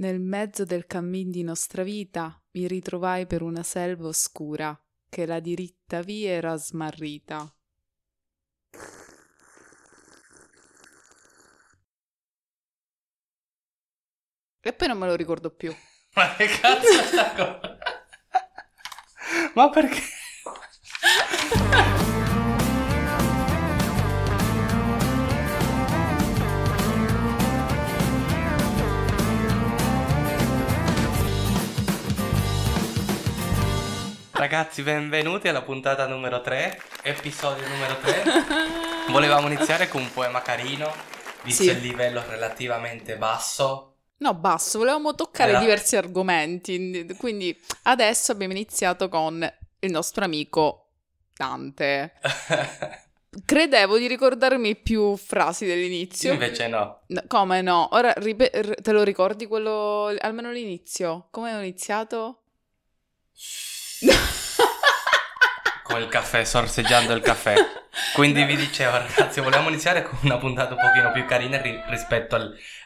Nel mezzo del cammin di nostra vita mi ritrovai per una selva oscura, che la diritta via era smarrita. E poi non me lo ricordo più. Ma che cazzo è sta cosa? Ma perché? Ragazzi, benvenuti alla puntata numero 3, episodio numero 3. Volevamo iniziare con un poema carino, visto il livello relativamente basso. No, basso, volevamo toccare diversi argomenti, quindi adesso abbiamo iniziato con il nostro amico Dante. Credevo di ricordarmi più frasi dell'inizio. Invece no. Come no? Ora te lo ricordi quello, almeno l'inizio? Come ho iniziato? Col caffè, sorseggiando il caffè. Quindi vi dicevo, ragazzi, volevamo iniziare con una puntata un pochino più carina rispetto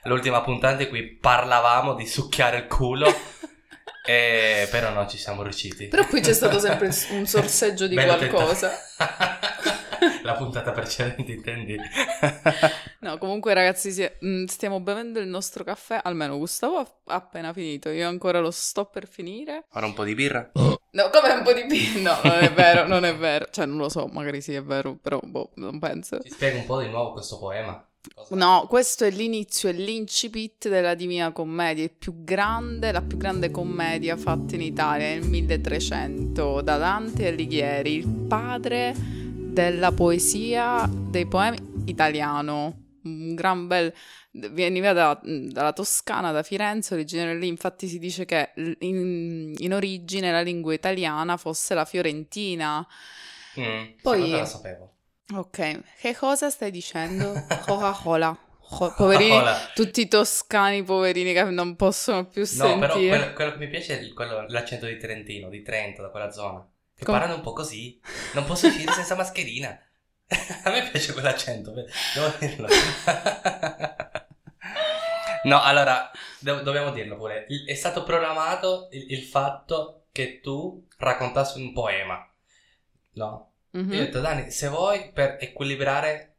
all'ultima puntata in cui parlavamo di succhiare il culo, e però no, ci siamo riusciti. Però qui c'è stato sempre un sorseggio di bello qualcosa. La puntata precedente, intendi? No, comunque ragazzi, stiamo bevendo il nostro caffè, almeno Gustavo ha appena finito, io ancora lo sto per finire. Ora un po' di birra? No, come un po' di birra? No, non è vero, cioè non lo so, magari sì è vero, però boh, non penso. Ti spiego un po' di nuovo questo poema? Cosa? No, questo è l'inizio, è l'incipit della Divina Commedia, la più grande commedia fatta in Italia nel 1300 da Dante Alighieri, il padre della poesia, dei poemi italiano, un gran bel, veniva dalla Toscana, da Firenze, originario lì. Infatti si dice che in origine la lingua italiana fosse la fiorentina. Poi non la sapevo. Ok, che cosa stai dicendo? Coca-Cola. Poverini, tutti i toscani poverini che non possono più sentire. No, però quello che mi piace è l'accento di Trentino, di Trento, da quella zona. Che parlano un po' così, non posso uscire senza mascherina. A me piace quell'accento, devo dirlo. No, allora, dobbiamo dirlo pure. È stato programmato il fatto che tu raccontassi un poema, no? Mm-hmm. Io ho detto, Dani, se vuoi, per equilibrare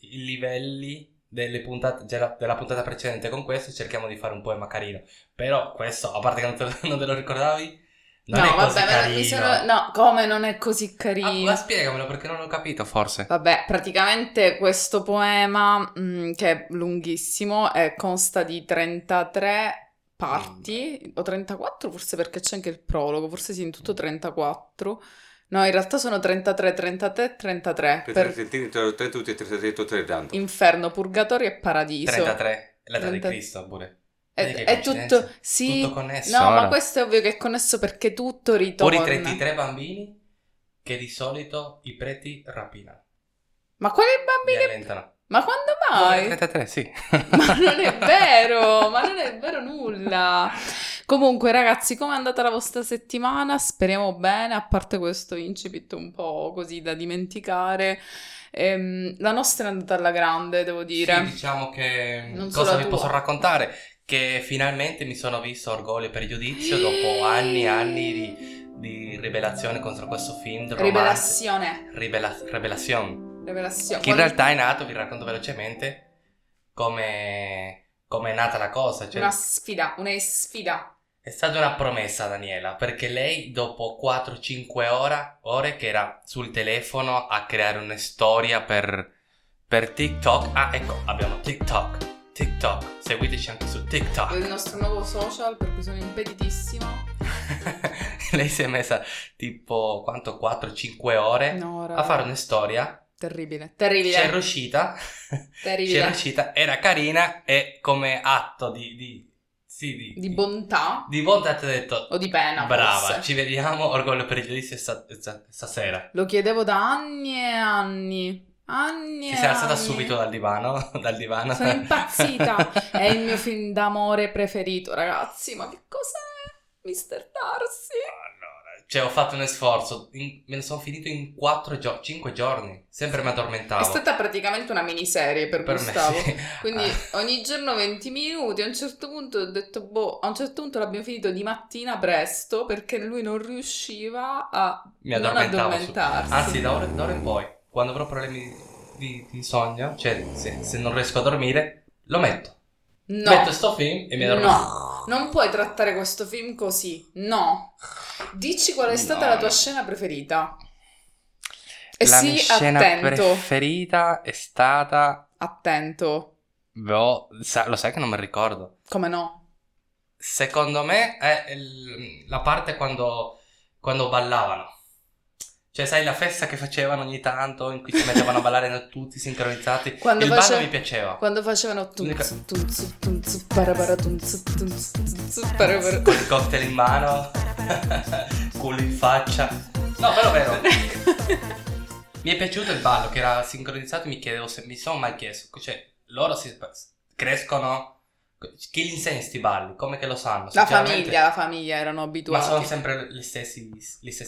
i livelli delle puntate, della puntata precedente con questo, cerchiamo di fare un poema carino. Però questo, a parte che non te lo ricordavi, non è così carino. No, come non è così carino? Ma spiegamelo, perché non l'ho capito, forse. Vabbè, praticamente questo poema, che è lunghissimo, consta di 33 parti, o 34 forse, perché c'è anche il prologo, forse sì, in tutto 34. No, in realtà sono 33. Per tutti e 33 tanto. Inferno, Purgatorio e Paradiso. 33, l'età di Cristo pure. È tutto, sì, tutto connesso. No, ora. Ma questo è ovvio che è connesso, perché tutto ritorna. Poi i 33 bambini che di solito i preti rapinano. Ma quali bambini? Ma quando mai? 33, sì. Ma non è vero, nulla. Comunque ragazzi, com'è andata la vostra settimana? Speriamo bene, a parte questo incipit un po' così da dimenticare. La nostra è andata alla grande, devo dire. Sì, diciamo che non cosa vi posso raccontare? Che finalmente mi sono visto Orgoglio e Pregiudizio dopo anni e anni di rivelazione contro questo film. Rivelazione. Rivelazione. Che in realtà è nato, vi racconto velocemente, come è nata la cosa. Cioè, una sfida. È stata una promessa, Daniela, perché lei dopo 4-5 ore che era sul telefono a creare una storia per TikTok. Ah, ecco, abbiamo TikTok, seguiteci anche su TikTok. È il nostro nuovo social, per cui sono impeditissima. Lei si è messa tipo quanto 4-5 ore a fare una storia. Terribile. C'è riuscita, era carina, e come atto di bontà ti ho detto, o di pena, brava, forse. Ci vediamo Orgoglio e Pregiudizio stasera. Lo chiedevo da anni. Ti sei alzata subito dal divano. Sono impazzita. È il mio film d'amore preferito, ragazzi. Ma che cos'è? Mr. Darcy. Allora, Cioè, ho fatto un sforzo, me ne sono finito in 5 giorni, sempre mi addormentavo. È stata praticamente una miniserie per Gustavo, me, sì. Quindi ogni giorno 20 minuti, a un certo punto ho detto, boh, a un certo punto l'abbiamo finito di mattina presto, perché lui non riusciva a non addormentarsi. Anzi, da ora in poi, quando avrò problemi di sonno, cioè se non riesco a dormire, lo metto. No. Metto sto film e mi addormento. No, non puoi trattare questo film così, no. Dici qual è stata la tua scena preferita. E la mia scena preferita è stata... Attento. Boh, lo sai che non me lo ricordo. Come no? Secondo me è la parte quando ballavano. Cioè, sai, la festa che facevano ogni tanto, in cui si mettevano a ballare tutti sincronizzati. Quando ballo mi piaceva. Quando facevano tunzu, parapara, tunzu, parapara. Con il cocktail in mano, culo in faccia. No, però vero. Mi è piaciuto il ballo, che era sincronizzato, mi sono mai chiesto. Cioè, loro si crescono... Chi gli insegna sti balli? Come che lo sanno? La famiglia erano abituati. Ma sono sempre gli stessi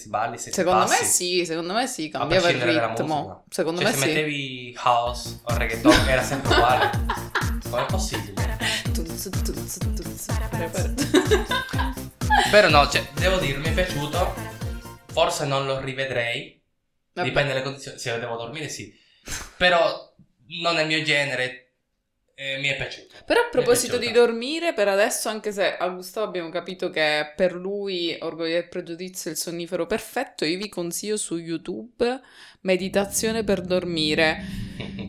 balli, gli stessi secondo passi. Secondo me sì, cambiava il ritmo. Secondo me se mettevi house o reggaeton era sempre uguale. Come è possibile? Però no, cioè, devo dire, mi è piaciuto. Forse non lo rivedrei. Vabbè. Dipende dalle condizioni. Se devo dormire, sì. Però non è il mio genere. Mi è piaciuto. Però a proposito di dormire, per adesso, anche se a Gustavo abbiamo capito che per lui Orgoglio e Pregiudizio è il sonnifero perfetto, io vi consiglio su YouTube Meditazione per dormire.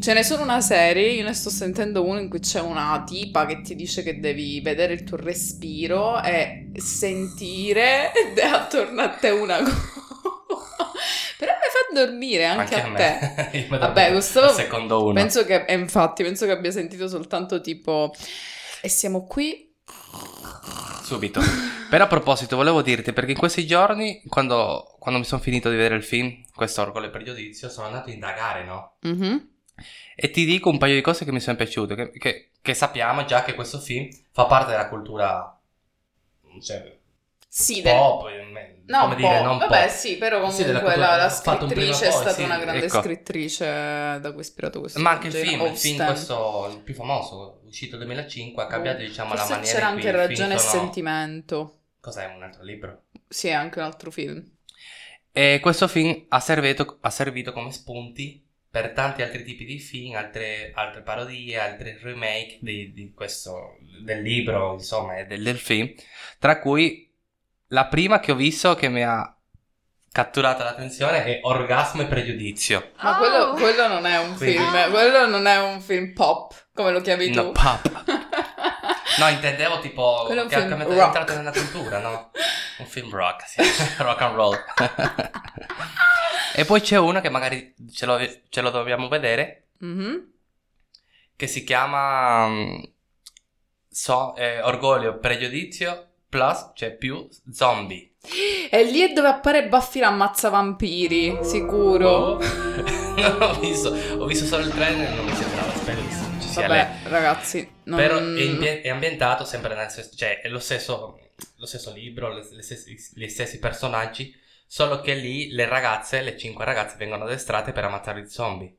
Ce ne sono una serie, io ne sto sentendo uno in cui c'è una tipa che ti dice che devi vedere il tuo respiro e sentire attorno a te una cosa. Però mi fa dormire anche a te. Vabbè, questo secondo uno. Penso che abbia sentito soltanto tipo e siamo qui subito. Però a proposito, volevo dirti, perché in questi giorni quando mi sono finito di vedere il film, questo Orgoglio e Pregiudizio, sono andato a indagare, no? Mm-hmm. E ti dico un paio di cose che mi sono piaciute, che sappiamo già che questo film fa parte della cultura, cioè, sì, pop, come dire, non vabbè, pop. Sì, però comunque sì, la scrittrice è stata una grande scrittrice da cui è ispirato questo film. Ma anche il film questo, il più famoso, uscito nel 2005, ha cambiato, diciamo, la maniera in cui c'era anche Ragione e Sentimento. Cos'è, un altro libro? Sì, è anche un altro film. E questo film ha servito come spunti per tanti altri tipi di film, altre parodie, altri remake di questo, del libro, insomma, e del film, tra cui... La prima che ho visto che mi ha catturato l'attenzione è Orgasmo e Pregiudizio. Ma quello non è un film, quello non è un film pop, come lo chiami tu. No, pop. No, intendevo tipo quello che è entrato nella cultura, no? Un film rock, sì. Rock and roll. E poi c'è uno che magari ce lo dobbiamo vedere, mm-hmm, che si chiama Orgoglio, Pregiudizio, plus, cioè più, zombie. E lì è dove appare Buffy l'ammazza vampiri, sicuro. Non l'ho visto, ho visto solo il trailer e non mi sembrava bellissimo. Vabbè, ragazzi, non... Però è ambientato sempre nel stesso, cioè è lo stesso libro, gli stessi personaggi, solo che lì le 5 ragazze vengono addestrate per ammazzare i zombie.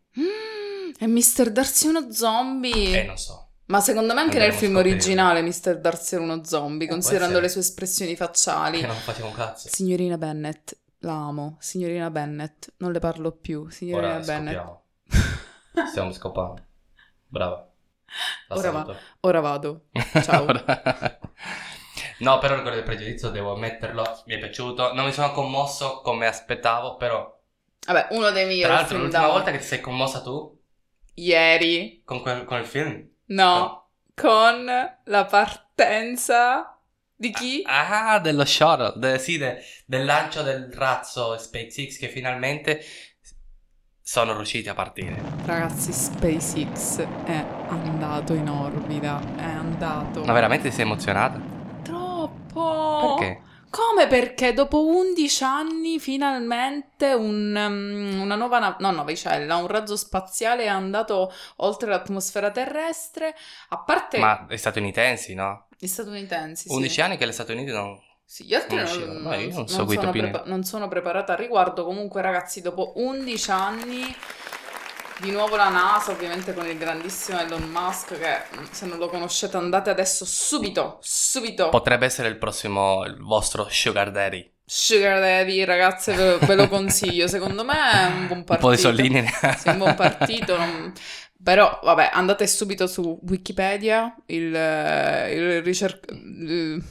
È Mr. Darcy uno zombie? Non so. Ma secondo me anche nel film originale Mr. Darcy era uno zombie, considerando le sue espressioni facciali. Che non facevo un cazzo. Signorina Bennet, la amo. Signorina Bennet, non le parlo più. Signorina ora Bennet. Stiamo scopando. Brava. Ora vado. Ciao. No, però Orgoglio e Pregiudizio, devo ammetterlo, mi è piaciuto. Non mi sono commosso come aspettavo, però... Vabbè, uno dei migliori. Tra l'altro, l'ultima volta che ti sei commossa tu? Ieri. Con il film? No, con la partenza di chi? Ah, dello shuttle, del lancio del razzo SpaceX, che finalmente sono riusciti a partire. Ragazzi, SpaceX è andato in orbita, è andato. Ma veramente ti sei emozionata? Troppo! Perché? Come perché? Dopo 11 anni finalmente una nuova navicella, un razzo spaziale è andato oltre l'atmosfera terrestre, a parte... Ma gli statunitensi, no? Gli statunitensi, 11 anni che gli Stati Uniti non... Sì, gli altri non sono preparata al riguardo. Comunque, ragazzi, dopo 11 anni, di nuovo la NASA, ovviamente con il grandissimo Elon Musk, che se non lo conoscete andate adesso subito. Potrebbe essere il prossimo, il vostro Sugar Daddy. Sugar Daddy, ragazze, ve lo consiglio. Secondo me è un buon partito. Un po' di soldini. Sì, un buon partito. Però, vabbè, andate subito su Wikipedia, il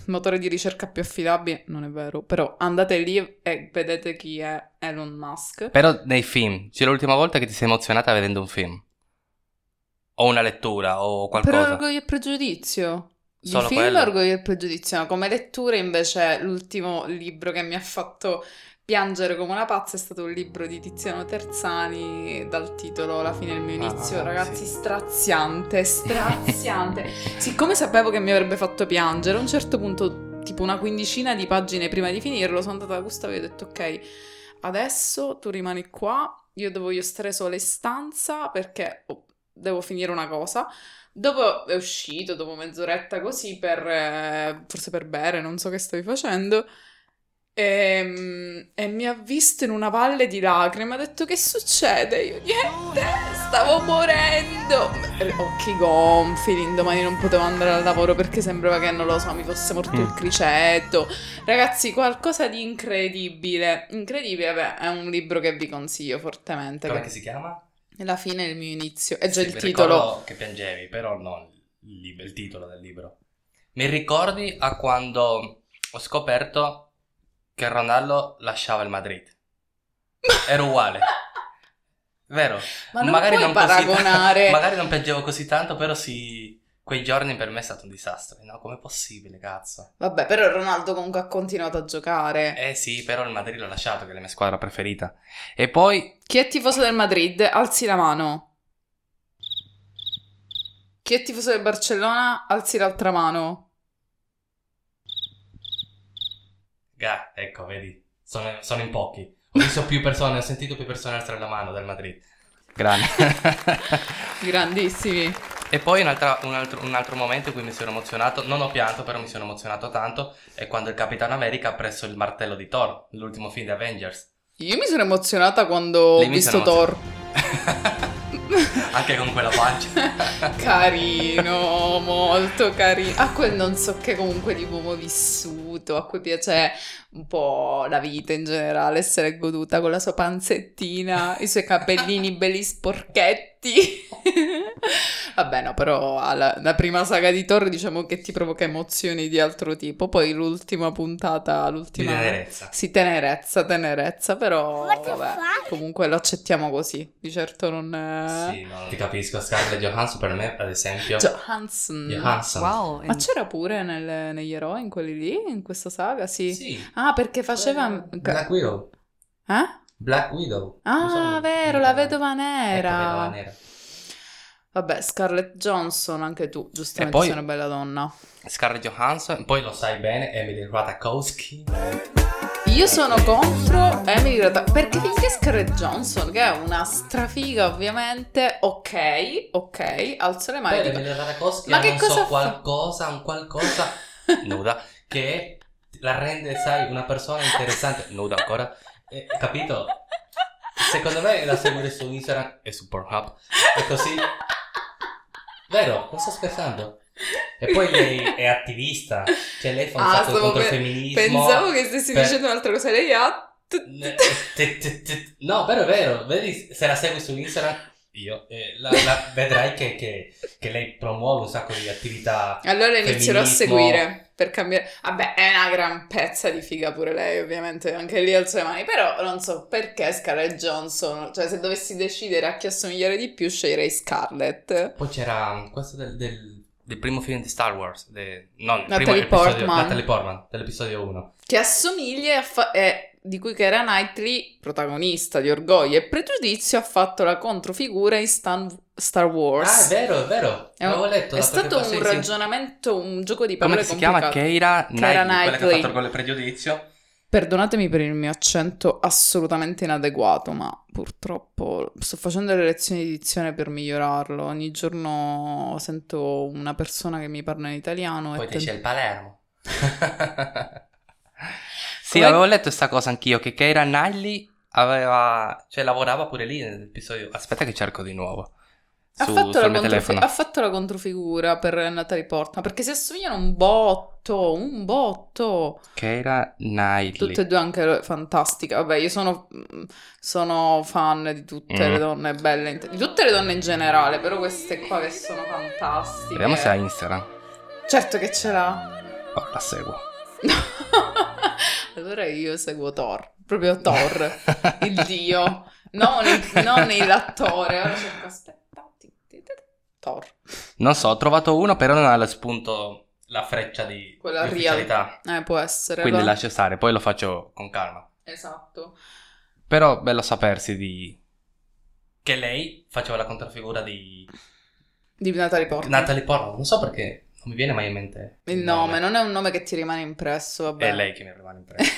motore di ricerca più affidabile. Non è vero, però andate lì e vedete chi è Elon Musk. Però nei film, c'è l'ultima volta che ti sei emozionata vedendo un film? O una lettura, o qualcosa? Per Orgoglio e Pregiudizio. Solo film Orgoglio e Pregiudizio, no, come letture invece l'ultimo libro che mi ha fatto piangere come una pazza è stato un libro di Tiziano Terzani dal titolo La fine del mio inizio, ragazzi, sì. straziante. Siccome sapevo che mi avrebbe fatto piangere, a un certo punto, tipo una quindicina di pagine prima di finirlo, sono andata da Gustavo e ho detto ok, adesso tu rimani qua, io voglio stare sola in stanza perché devo finire una cosa. Dopo è uscito, dopo mezz'oretta così, forse per bere, non so che stavi facendo, e mi ha visto in una valle di lacrime, ha detto che succede? Io niente, stavo morendo, occhi gonfi, l'indomani non potevo andare al lavoro perché sembrava che, non lo so, mi fosse morto il criceto, ragazzi, qualcosa di incredibile. Beh, è un libro che vi consiglio fortemente. Come si chiama? La fine del mio inizio. È già sì, il titolo che piangevi, però non il titolo del libro. Mi ricordi a quando ho scoperto che Ronaldo lasciava il Madrid? Era uguale. Vero? Ma non magari puoi non paragonare. Magari non piangevo così tanto, però sì, quei giorni per me è stato un disastro. No, com'è possibile, cazzo? Vabbè, però Ronaldo comunque ha continuato a giocare. Eh sì, però il Madrid l'ho lasciato, che è la mia squadra preferita. E poi... Chi è tifoso del Madrid? Alzi la mano. Chi è tifoso del Barcellona? Alzi l'altra mano. Ecco, vedi. Sono in pochi. Ho visto più persone, ho sentito più persone alzare la mano del Madrid. Grandissimi. E poi un altro momento in cui mi sono emozionato, non ho pianto, però mi sono emozionato tanto, è quando il Capitano America ha preso il martello di Thor, l'ultimo film di Avengers. Io mi sono emozionata quando ho visto Thor. Anche con quella pancia. Carino, molto carino. A quel non so che comunque di uomo vissuto, a cui piace un po' la vita in generale, essere goduta con la sua panzettina, i suoi capellini belli sporchetti. Vabbè, no, però la prima saga di Thor diciamo che ti provoca emozioni di altro tipo, poi l'ultima puntata, l'ultima... Di tenerezza. Sì, tenerezza, però vabbè, comunque lo accettiamo così, di certo non... È... Sì, no, non ti capisco, Scarlett Johansson per me, ad esempio... Johansson. Wow. Ma c'era pure negli eroi, in quelli lì, in questa saga, sì? Sì. Ah, perché faceva... Black Widow. Eh? Black Widow. Ah, vero, la vedova nera. Ecco, vedova nera. Vabbè, Scarlett Johansson, anche tu, giustamente, sei una bella donna. Scarlett Johansson, poi lo sai bene, Emily Ratajkowski. Io sono contro Emily Ratajkowski, perché Scarlett Johansson, che è una strafiga ovviamente, ok, alzo le mani. Poi Emily Ratajkowski ha qualcosa nuda, che la rende, sai, una persona interessante, nuda ancora, capito? Secondo me la seguire su Instagram e su Pornhub, è così... Vero, non sto scherzando. E poi lei è attivista, cioè lei fa un sacco contro il femminismo. Pensavo che stessi dicendo un'altra cosa, lei ha... No, vero, vedi, se la segui su Instagram, io, vedrai che lei promuove un sacco di attività. Allora inizierò a seguire, per cambiare... Vabbè, è una gran pezza di figa pure lei, ovviamente, anche lì alzo le mani, però non so perché Scarlett Johansson, cioè se dovessi decidere a chi assomigliare di più sceglierei Scarlett. Poi c'era questo del primo film di Star Wars, Natalie Portman, dell'episodio 1. Che assomiglia di cui Keira Knightley, protagonista di Orgoglio e Pregiudizio, ha fatto la controfigura in Star Wars. Ah, è vero. L'avevo letto. È stato un ragionamento, un gioco di parole complicato. Come si chiama? Keira Knightley. Quella che ha fatto Orgoglio e Pregiudizio. Perdonatemi per il mio accento assolutamente inadeguato, ma purtroppo sto facendo le lezioni di dizione per migliorarlo. Ogni giorno sento una persona che mi parla in italiano. Poi dice il Palermo. Sì, avevo letto questa cosa anch'io, che Keira Knightley aveva, cioè lavorava pure lì nell'episodio. Aspetta che cerco di nuovo. Ha fatto la controfigura per Natalie Portman, perché si assomigliano un botto. Keira Knightley. Tutte e due anche fantastiche. Vabbè, io sono fan di tutte le donne belle, di tutte le donne in generale, però queste qua che sono fantastiche. Vediamo se ha Instagram. Certo che ce l'ha. Oh, la seguo. Allora io seguo Thor, proprio Thor, il dio, non l'attore. Ora cerco, aspetta. Thor. Non so, ho trovato uno, però non ha lo spunto, la freccia di ufficialità. Può essere. Quindi lascio stare, poi lo faccio con calma. Esatto. Però bello sapersi di che lei faceva la controfigura di Natalie Portman. Non so perché non mi viene mai in mente il nome. Non è un nome che ti rimane impresso, vabbè. È lei che mi rimane impresso.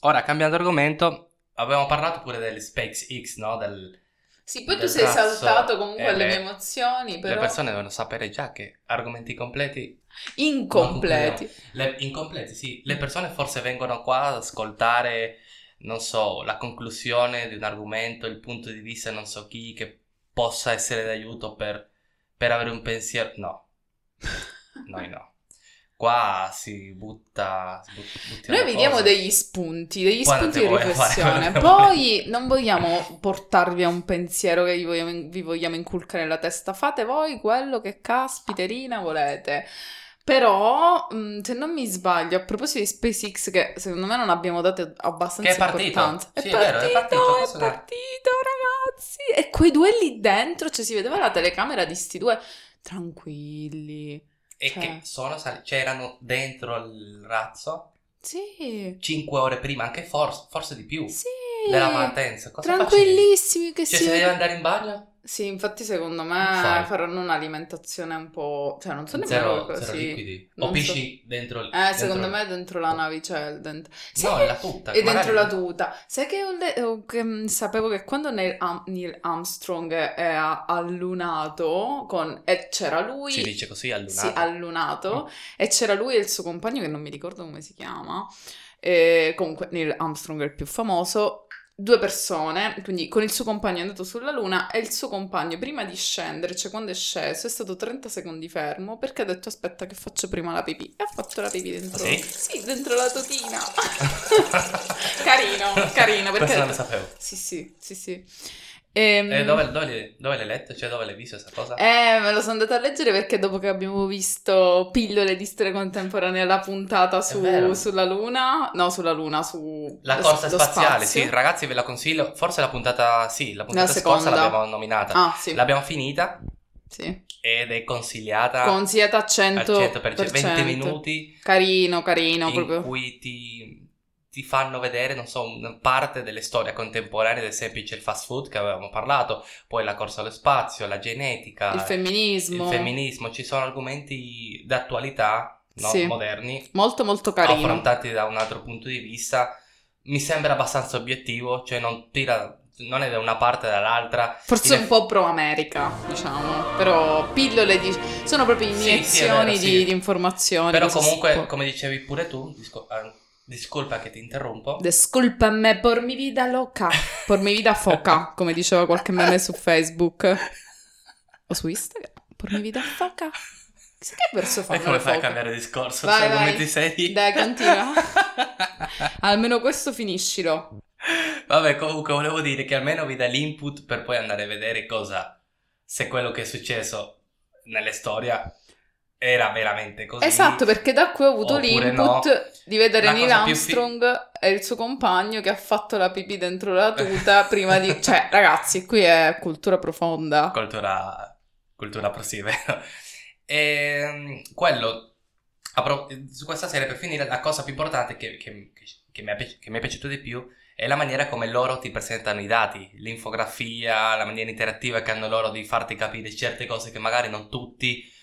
Ora, cambiando argomento, avevamo parlato pure del SpaceX, no? Sì, poi tu sei saltato comunque alle mie emozioni, però... Le persone devono sapere già che argomenti completi... Incompleti. Incompleti, sì. Le persone forse vengono qua ad ascoltare, non so, la conclusione di un argomento, il punto di vista, non so chi, che possa essere d'aiuto per avere un pensiero... No. Noi no. Qua si butta noi vediamo cosa. degli spunti di riflessione, poi non vogliamo portarvi a un pensiero che vi vogliamo inculcare nella testa, fate voi quello che caspiterina volete, però se non mi sbaglio, a proposito di SpaceX, che secondo me non abbiamo dato abbastanza importanza, è partito ragazzi, e quei due lì dentro, cioè si vedeva la telecamera di sti due tranquilli. E cioè, che c'erano dentro il razzo, sì, 5 ore prima, anche forse di più, sì, della partenza. Cosa tranquillissimi facevi? Che cioè, si deve andare in bagno? Sì, infatti secondo me faranno un'alimentazione un po', cioè non so nemmeno zero liquidi, o pisci dentro secondo me dentro la navicella, dentro la tuta. Sai che sapevo che quando Neil Armstrong è allunato e c'era lui, si dice così, allunato. E c'era lui e il suo compagno che non mi ricordo come si chiama, comunque Neil Armstrong è il più famoso. Due persone, quindi con il suo compagno è andato sulla luna, e il suo compagno prima di scendere, cioè quando è sceso, è stato 30 secondi fermo perché ha detto aspetta che faccio prima la pipì, e ha fatto la pipì dentro. Sì? Sì, dentro la tutina. carino perché questo non lo sapevo. Sì. E dove l'hai letto? Cioè dove l'hai visto questa cosa? Me lo sono andata a leggere perché dopo che abbiamo visto Pillole di storia contemporanea, la puntata sulla luna, la corsa spaziale, sì, ragazzi ve la consiglio, forse la puntata scorsa l'abbiamo nominata, sì. L'abbiamo finita, sì, ed è consigliata al 100%. 20 minuti carino in proprio, cui ti fanno vedere, non so, parte delle storie contemporanee, ad esempio c'è il fast food che avevamo parlato, poi la corsa allo spazio, la genetica, il femminismo, ci sono argomenti d'attualità, no? Sì. Moderni, molto molto carini, affrontati da un altro punto di vista, mi sembra abbastanza obiettivo, cioè non è da una parte o dall'altra, forse un po' pro America, diciamo, però pillole sono proprio iniezioni di informazioni, però comunque come dicevi pure tu, discolpa che ti interrompo. Discolpame por mi vida loca, por mi vida foca, come diceva qualche meme su Facebook o su Instagram. Por mi vida foca. Chissà che verso fa. E come fai a cambiare discorso? Vai. Ti sei? Dai, continua. Almeno questo finiscilo. Vabbè, comunque volevo dire che almeno vi dà l'input per poi andare a vedere se quello che è successo nella storia era veramente così. Esatto, perché da qui ho avuto l'input di vedere Neil Armstrong e il suo compagno che ha fatto la pipì dentro la tuta prima di... Cioè, ragazzi, qui è cultura profonda. Cultura prossima. E quello, su questa serie, per finire, la cosa più importante che mi è piaciuto di più è la maniera come loro ti presentano i dati, l'infografia, la maniera interattiva che hanno loro di farti capire certe cose che magari non tutti...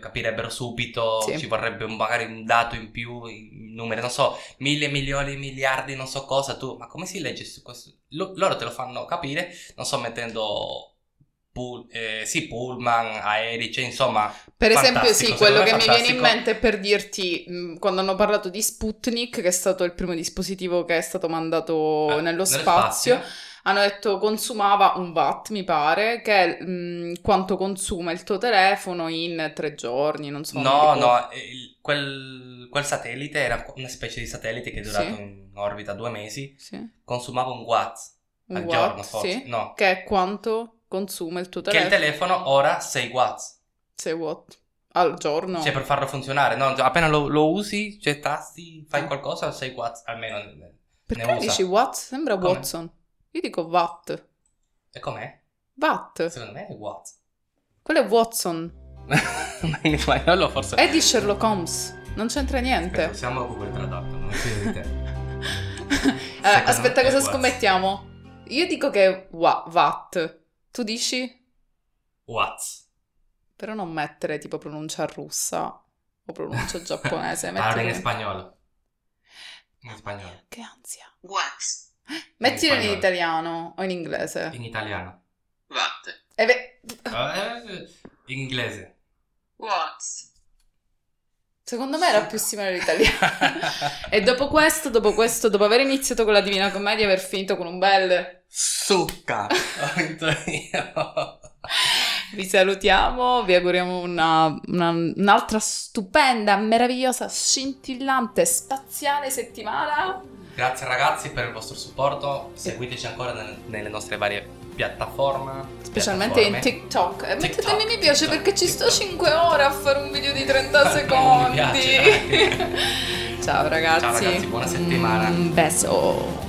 capirebbero subito, sì. Ci vorrebbe magari un dato in più, in numeri, non so, 1000, milioni, miliardi, non so cosa, ma come si legge su questo? Loro te lo fanno capire, non so, mettendo pullman, aerei, cioè, insomma. Per esempio, sì, quello che mi viene in mente per dirti, quando hanno parlato di Sputnik, che è stato il primo dispositivo che è stato mandato nello spazio, hanno detto consumava 1 watt, mi pare, che è quanto consuma il tuo telefono in 3 giorni, non so. No, quel satellite era una specie di satellite che è durato in orbita 2 mesi, consumava 1 watt al giorno, forse. Sì. No. Che è quanto consuma il tuo telefono. Che il telefono ora 6 watt al giorno. Cioè, per farlo funzionare, no? Appena lo usi, cioè tasti, fai qualcosa, 6 watt almeno ne usa. Dici watt? Sembra come? Watson. Io dico watt. E com'è? Watt. Secondo me è watt. Quello è Watson. No, forse è di Sherlock Holmes. Non c'entra niente. Aspetta, siamo a Google Tradotto. Non si vede. Aspetta, cosa scommettiamo? Io dico che è watt. Tu dici? Watt. Però non mettere tipo pronuncia russa o pronuncia giapponese. Parla in spagnolo. In spagnolo. Che ansia. Watt. Mettilo in italiano o in inglese? In italiano. Watt. In inglese. What? Secondo me era più simile all'italiano. E dopo questo, dopo aver iniziato con la Divina Commedia, aver finito con un bel... Succa! Vi salutiamo, vi auguriamo un'altra stupenda, meravigliosa, scintillante, spaziale settimana. Grazie ragazzi per il vostro supporto, seguiteci ancora nelle nostre varie piattaforme. Specialmente in TikTok. Mettetemi mi piace perché ci sto 5 ore a fare un video di 30 secondi. Ciao ragazzi. Ciao ragazzi, buona settimana. Un beso.